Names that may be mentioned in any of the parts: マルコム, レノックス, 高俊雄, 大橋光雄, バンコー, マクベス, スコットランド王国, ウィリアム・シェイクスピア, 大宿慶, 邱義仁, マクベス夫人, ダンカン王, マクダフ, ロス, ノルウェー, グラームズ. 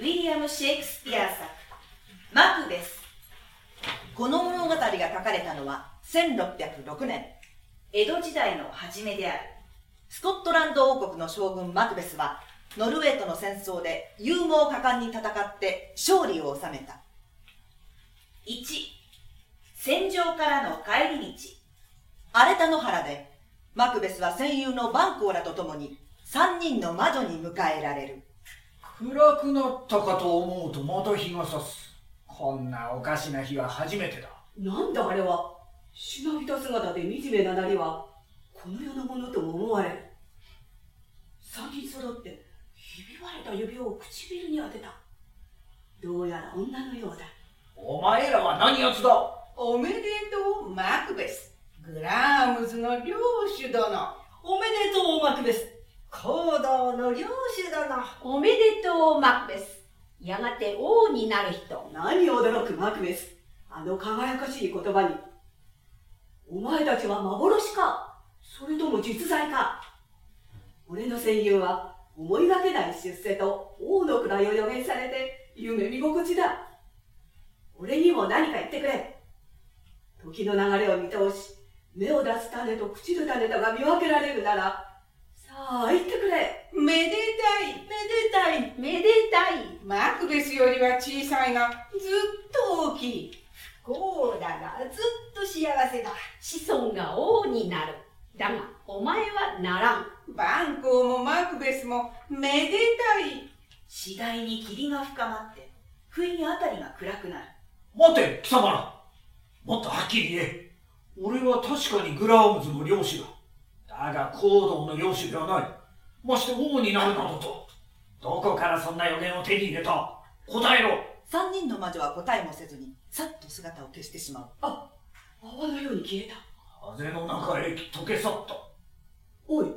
ウィリアム・シェイクスピア作「マクベス」。この物語が書かれたのは1606年、江戸時代の初めである。スコットランド王国の将軍マクベスはノルウェーとの戦争で勇猛果敢に戦って勝利を収めた。1、戦場からの帰り道。荒れた野原でマクベスは戦友のバンコーらと共に3人の魔女に迎えられる。暗くなったかと思うとまた日が差す。こんなおかしな日は初めてだ。なんだあれは。忍びと姿で惨めななりはこの世のものとも思われん。3人揃ってひび割れた指を唇に当てた。どうやら女のようだ。お前らは何やつだ。おめでとうマクベス、グラームズの領主殿。おめでとうマクベス、行動の領主殿。おめでとうマクベス、やがて王になる人。何驚くマクベス、あの輝かしい言葉に。お前たちは幻か、それとも実在か。俺の戦友は思いがけない出世と王の位を予言されて夢見心地だ。俺にも何か言ってくれ。時の流れを見通し、目を出す種と朽ちる種とが見分けられるなら、さあ言ってくれ。めでたい、めでたい、めでたい。マクベスよりは小さいがずっと大きい。不幸だがずっと幸せだ。子孫が王になる。だがお前はならん。バンコーもマクベスもめでたい。次第に霧が深まって不意にあたりが暗くなる。待て貴様ら、もっとはっきり言え。俺は確かにグラウムズの領主だ。だが行動の領主ではない。まして王になるなどと。どこからそんな予言を手に入れた。答えろ。3人の魔女は答えもせずにさっと姿を消してしまう。あ、泡のように消えた。風の中へ溶け去った。おい、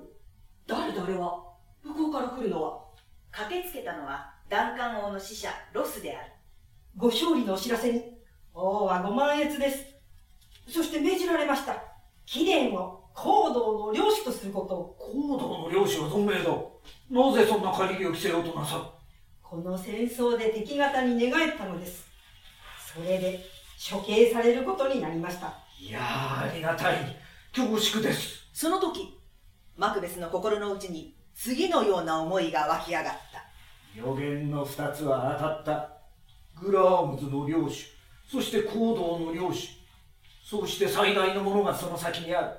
誰だあれは。向こうから来るのは。駆けつけたのはダンカン王の使者ロスである。ご勝利のお知らせに。王はご満悦です。そして命じられました。貴殿を行動の領主とすることを。行動の領主は存命だ。なぜそんな仮儀を着せようとなさる。この戦争で敵方に寝返ったのです。それで処刑されることになりました。いやありがたい、恐縮です。その時マクベスの心の内に次のような思いが湧き上がった。予言の2つは当たった。グラームズの領主、そして行動の領主、そして最大のものがその先にある。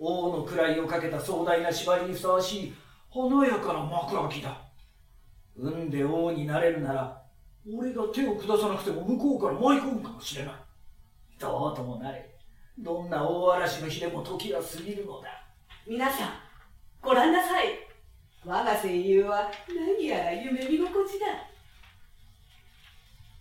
王の位をかけた壮大な縛りにふさわしい華やかな幕開きだ。運で王になれるなら、俺が手を下さなくても向こうから舞い込むかもしれない。どうともなれ。どんな大嵐の日でも時は過ぎるのだ。皆さん、ご覧なさい。我が戦友は何やら夢見心地だ。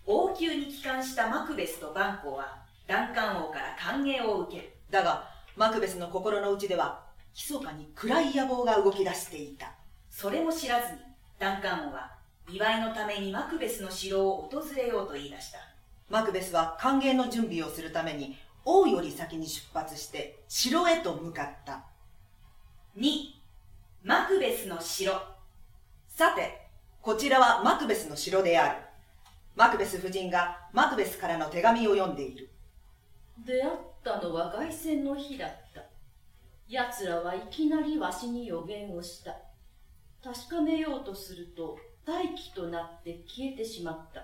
王宮に帰還したマクベスとバンコはダンカン王から歓迎を受ける。だがマクベスの心の内では密かに暗い野望が動き出していた。それも知らずにダンカン王は祝いのためにマクベスの城を訪れようと言い出した。マクベスは歓迎の準備をするために王より先に出発して城へと向かった。2、マクベスの城。さてこちらはマクベスの城である。マクベス夫人がマクベスからの手紙を読んでいる。出会ったのは凱旋の日だった。奴らはいきなりわしに予言をした。確かめようとすると大気となって消えてしまった。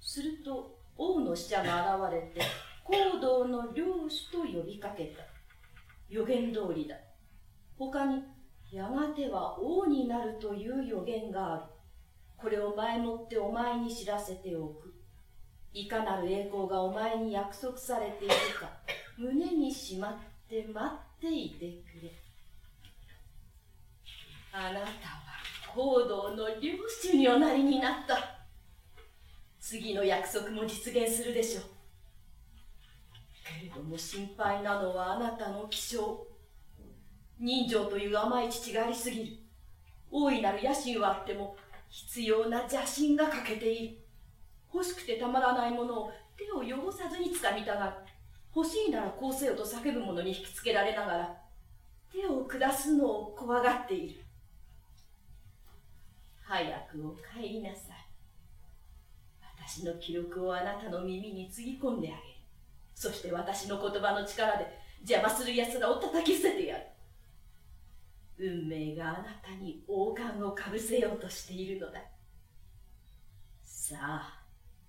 すると王の使者が現れて行動の領主と呼びかけた。予言通りだ。他にやがては王になるという予言がある。これを前もってお前に知らせておく。いかなる栄光がお前に約束されているか、胸にしまって待っていてくれ。あなたは行動の領主におなりになった。次の約束も実現するでしょう。けれども心配なのはあなたの気性。人情という甘い乳がありすぎる。大いなる野心はあっても必要な邪心が欠けている。欲しくてたまらないものを手を汚さずにつかみたがる。欲しいならこうせよと叫ぶ者に引きつけられながら手を下すのを怖がっている。早くお帰りなさい。私の記録をあなたの耳につぎ込んであげる。そして私の言葉の力で邪魔する奴らを叩き捨ててやる。運命があなたに王冠をかぶせようとしているのだ。さあ、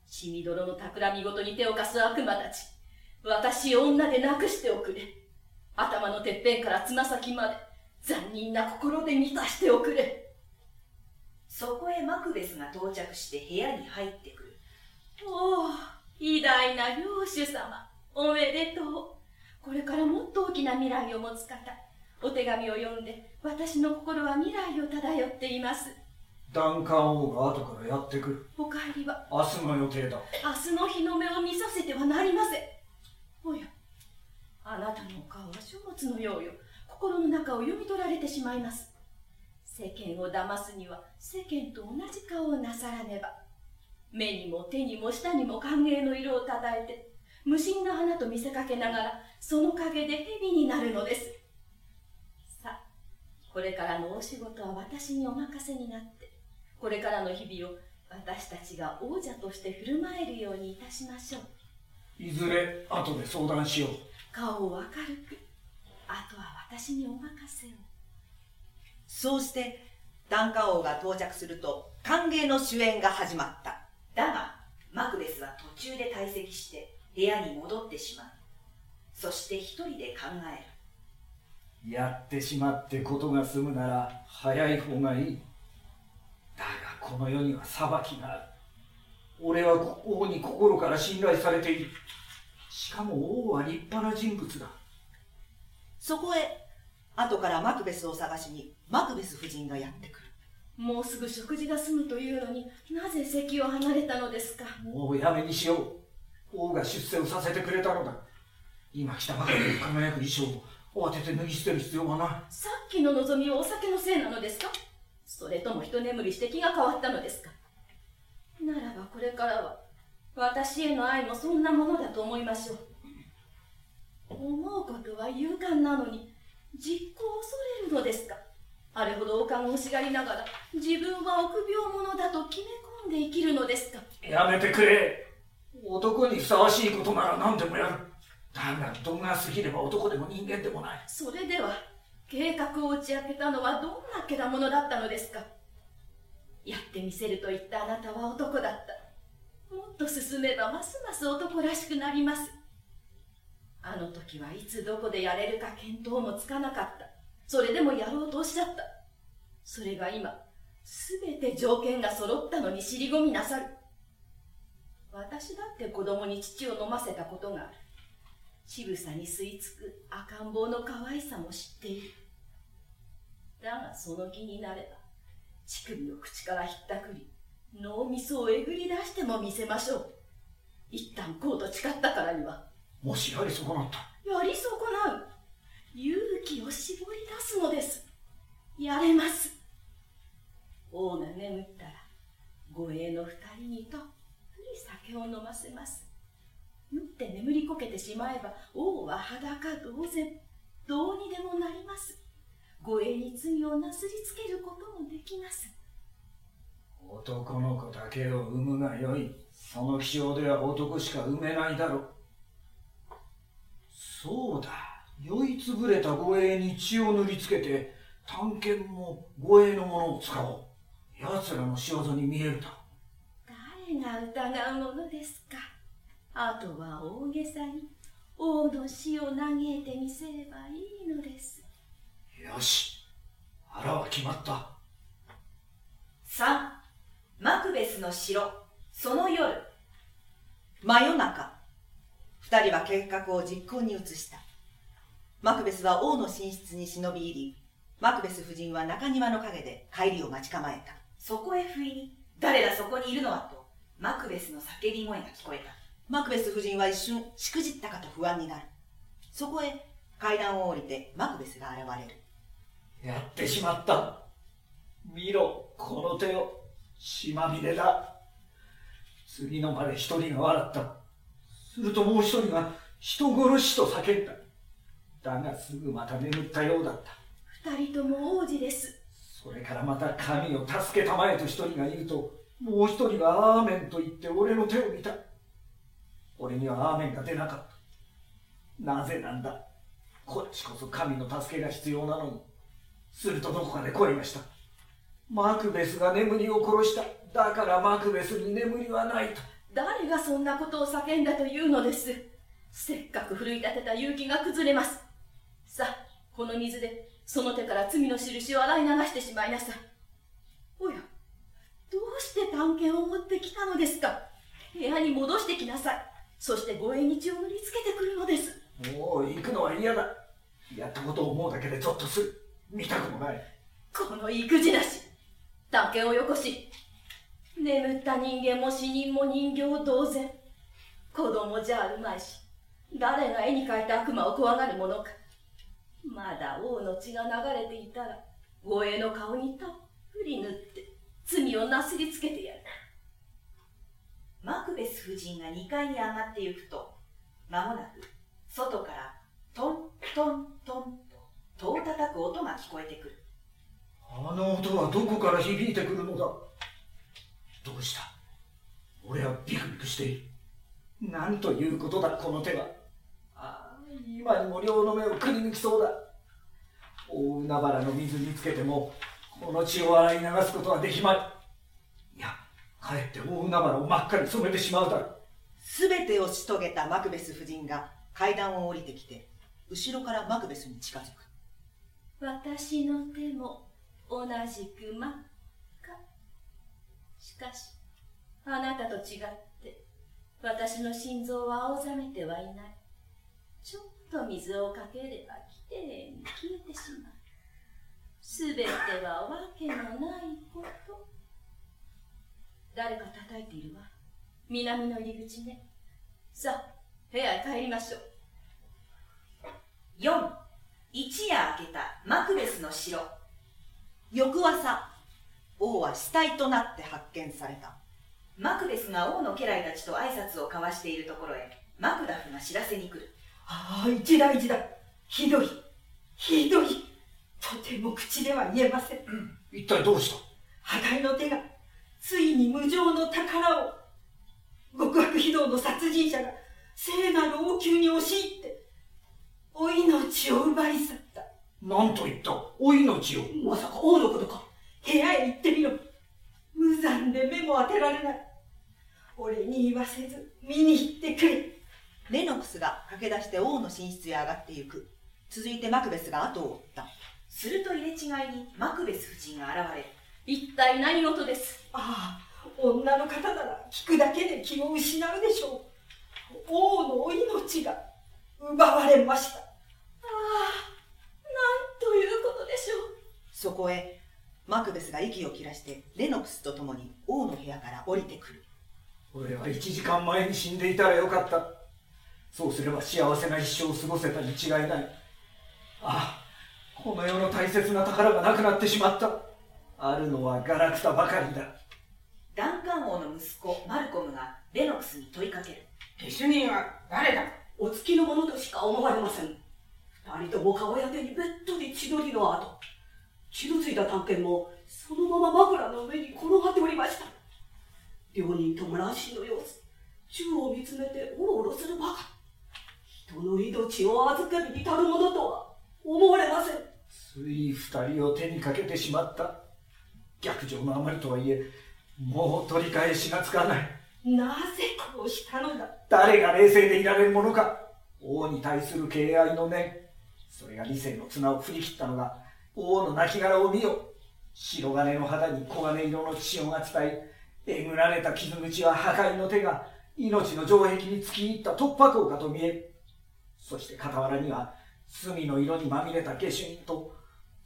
血みどろの企みごとに手を貸す悪魔たち、私を女でなくしておくれ。頭のてっぺんからつま先まで残忍な心で満たしておくれ。そこへマクベスが到着して部屋に入ってくる。おお、偉大な領主様、おめでとう。これからもっと大きな未来を持つ方、お手紙を読んで、私の心は未来を漂っています。ダンカン王が後からやってくる。お帰りは。明日の予定だ。明日の日の目を見させてはなりません。おや、あなたのお顔は書物のようよ。心の中を読み取られてしまいます。世間を騙すには、世間と同じ顔をなさらねば。目にも手にも舌にも歓迎の色をたたえて、無心な花と見せかけながら、その陰で蛇になるのです。これからのお仕事は私にお任せになって、これからの日々を私たちが王者として振る舞えるようにいたしましょう。いずれ後で相談しよう。顔を明るく、あとは私にお任せを。そうしてダンカ王が到着すると歓迎の酒宴が始まった。だがマクベスは途中で退席して部屋に戻ってしまう。そして一人で考える。やってしまってことが済むなら早い方がいい。だがこの世には裁きがある。俺は王に心から信頼されている。しかも王は立派な人物だ。そこへ後からマクベスを探しにマクベス夫人がやってくる。もうすぐ食事が済むというのになぜ席を離れたのですか。もうやめにしよう。王が出世をさせてくれたのだ。今着たばかりの輝く衣装を慌てて脱ぎ捨てる必要はない。さっきの望みはお酒のせいなのですか。それとも一眠りして気が変わったのですか。ならばこれからは私への愛もそんなものだと思いましょう。思うことは勇敢なのに実行を恐れるのですか。あれほど王冠を欲しがりながら自分は臆病者だと決め込んで生きるのですか。やめてくれ。男にふさわしいことなら何でもやる。だが、どんな過ぎれば男でも人間でもない。それでは、計画を打ち明けたのはどんなけだものだったのですか。やってみせると言ったあなたは男だった。もっと進めばますます男らしくなります。あの時はいつどこでやれるか見当もつかなかった。それでもやろうとおっしゃった。それが今、すべて条件が揃ったのに尻込みなさる。私だって子供に乳を飲ませたことがある。乳房に吸い付く赤ん坊の可愛さも知っている。だがその気になれば、乳首を口からひったくり、脳みそをえぐり出しても見せましょう。一旦こうと誓ったからには。もしやり損なった。やり損なう。勇気を絞り出すのです。やれます。王が眠ったら、護衛の二人にとっぷり酒を飲ませます。酔って眠りこけてしまえば王は裸同然、どうにでもなります。護衛に罪をなすりつけることもできます。男の子だけを産むがよい。その気性では男しか産めないだろう。そうだ、酔いつぶれた護衛に血を塗りつけて短剣も護衛のものを使おう。奴らの仕業に見えるだろう。誰が疑うものですか。あとは大げさに王の死を嘆いてみせればいいのです。よし、腹は決まった。3. マクベスの城。その夜、真夜中、2人は計画を実行に移した。マクベスは王の寝室に忍び入り、マクベス夫人は中庭の陰で帰りを待ち構えた。そこへ不意に、誰だそこにいるのはとマクベスの叫び声が聞こえた。マクベス夫人は一瞬しくじったかと不安になる。そこへ階段を降りてマクベスが現れる。やってしまった。見ろ、この手を。血まみれだ。次のまで一人が笑った。するともう一人が人殺しと叫んだ。だがすぐまた眠ったようだった。二人とも王子です。それからまた神を助けたまえと一人がいると、もう一人がアーメンと言って俺の手を見た。俺にはアーメンが出なかった。なぜなんだ。こっちこそ神の助けが必要なのに。するとどこかで声がした。マクベスが眠りを殺した。だからマクベスに眠りはないと。誰がそんなことを叫んだというのです。せっかく奮い立てた勇気が崩れます。さあ、この水でその手から罪の印を洗い流してしまいなさい。おや、どうして短剣を持ってきたのですか。部屋に戻してきなさい。そして護衛に血を塗りつけてくるのです。もう行くのは嫌だ。やったことを思うだけでゾッとする。見たくもない。この意気地なし。短剣をよこし。眠った人間も死人も人形同然。子供じゃあるまいし、誰が絵に描いた悪魔を怖がるものか。まだ王の血が流れていたら、護衛の顔にたっぷり塗って罪をなすりつけてやる。マクベス夫人が2階に上がってゆくと、まもなく外からトントントンと戸を叩く音が聞こえてくる。あの音はどこから響いてくるのだ。どうした。俺はビクビクしている。なんということだ、この手は。ああ、今にも両の目をくり抜きそうだ。大海原の水につけてもこの血を洗い流すことはできまい。いや、かえって大海原を真っ赤に染めてしまうだろう。全てをし遂げたマクベス夫人が階段を降りてきて、後ろからマクベスに近づく。私の手も同じく真っ赤。しかし、あなたと違って私の心臓は青ざめてはいない。ちょっと水をかければきれいに消えてしまう。すべてはわけのないこと。誰か叩いているわ。南の入り口ね。さあ、部屋へ帰りましょう。4、一夜明けたマクベスの城。翌朝、王は死体となって発見された。マクベスが王の家来たちと挨拶を交わしているところへ、マクダフが知らせに来る。ああ、一大事だ。ひどい、ひどい。とても口では言えません。一体どうした。破壊の手がついに無情の宝を。極悪非道の殺人者が聖なる王宮に押し入ってお命を奪い去った。何と言った。お命を。まさか王のことか。部屋へ行ってみろ。無残で目も当てられない。俺に言わせず見に行ってくれ。レノックスが駆け出して王の寝室へ上がってゆく。続いてマクベスが後を追った。すると入れ違いにマクベス夫人が現れ、一体何事です。ああ、女の方なら聞くだけで気を失うでしょう。王のお命が奪われました。ああ、なんということでしょう。そこへマクベスが息を切らしてレノックスと共に王の部屋から降りてくる。俺は1時間前に死んでいたらよかった。そうすれば幸せな一生を過ごせたに違いない。ああ、この世の大切な宝がなくなってしまった。あるのはガラクタばかりだ。ダンカン王の息子マルコムがレノックスに問いかける。下手人は誰だ。お月の者としか思われません。二人とも顔や手にべっとり血のりの跡。血のついた短剣もそのまま枕の上に転がっておりました。両人とも乱心の様子。宙を見つめておろおろするばかり。人の命を預けるに足るものとは思われません。つい二人を手にかけてしまった。逆情のあまりとはいえ、もう取り返しがつかない。なぜこうしたのだ。誰が冷静でいられるものか。王に対する敬愛の念、それが理性の綱を振り切ったのだ。王の亡骸を見よ。白金の肌に黄金色の血潮が伝え、えぐられた傷口は破壊の手が命の城壁に突き入った突破口かと見える。そして傍らには罪の色にまみれた下手人と、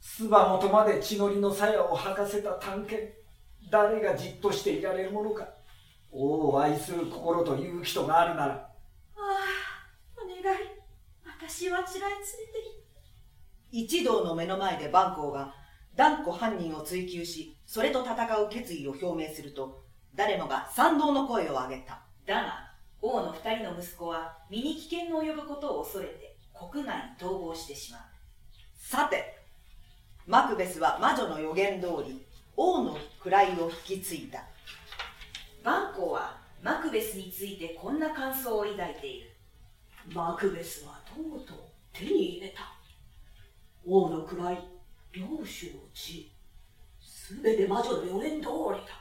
巣羽元まで血のりの鞘を吐かせた短剣。誰がじっとしていられるものか。王を愛する心と勇気とがあるなら。ああ、お願い、私はちらへ連れてき。一同の目の前で万光が断固犯人を追及し、それと戦う決意を表明すると、誰もが賛同の声を上げた。だが王の二人の息子は身に危険の及ぶことを恐れて国外に逃亡してしまう。さて、マクベスは魔女の予言通り王の位を引き継いだ。公はマクベスについてこんな感想を抱いている。マクベスはとうとう手に入れた。王の位、領主の地、すべて魔女の予言通りだ。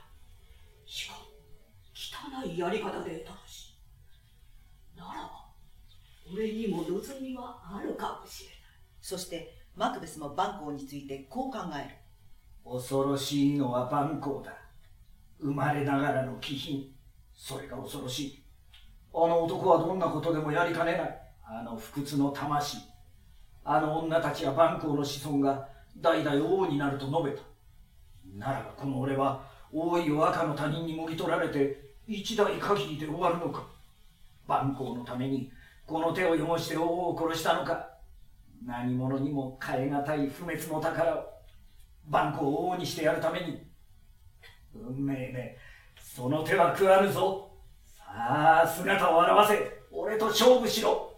しかも汚いやり方で得たらしい。ならば俺にも望みはあるかもしれない。そしてマクベスも万公についてこう考える。恐ろしいのは万公だ。生まれながらの気品、それが恐ろしい。あの男はどんなことでもやりかねない。あの不屈の魂、あの女たちや万公の子孫が代々王になると述べた。ならばこの俺は王位を赤の他人にもぎ取られて一代限りで終わるのか。万公のためにこの手を汚して王を殺したのか。何者にも代え難い不滅の宝を万公を王にしてやるために。運命め、その手は食わぬぞ。さあ姿を現せ、俺と勝負しろ。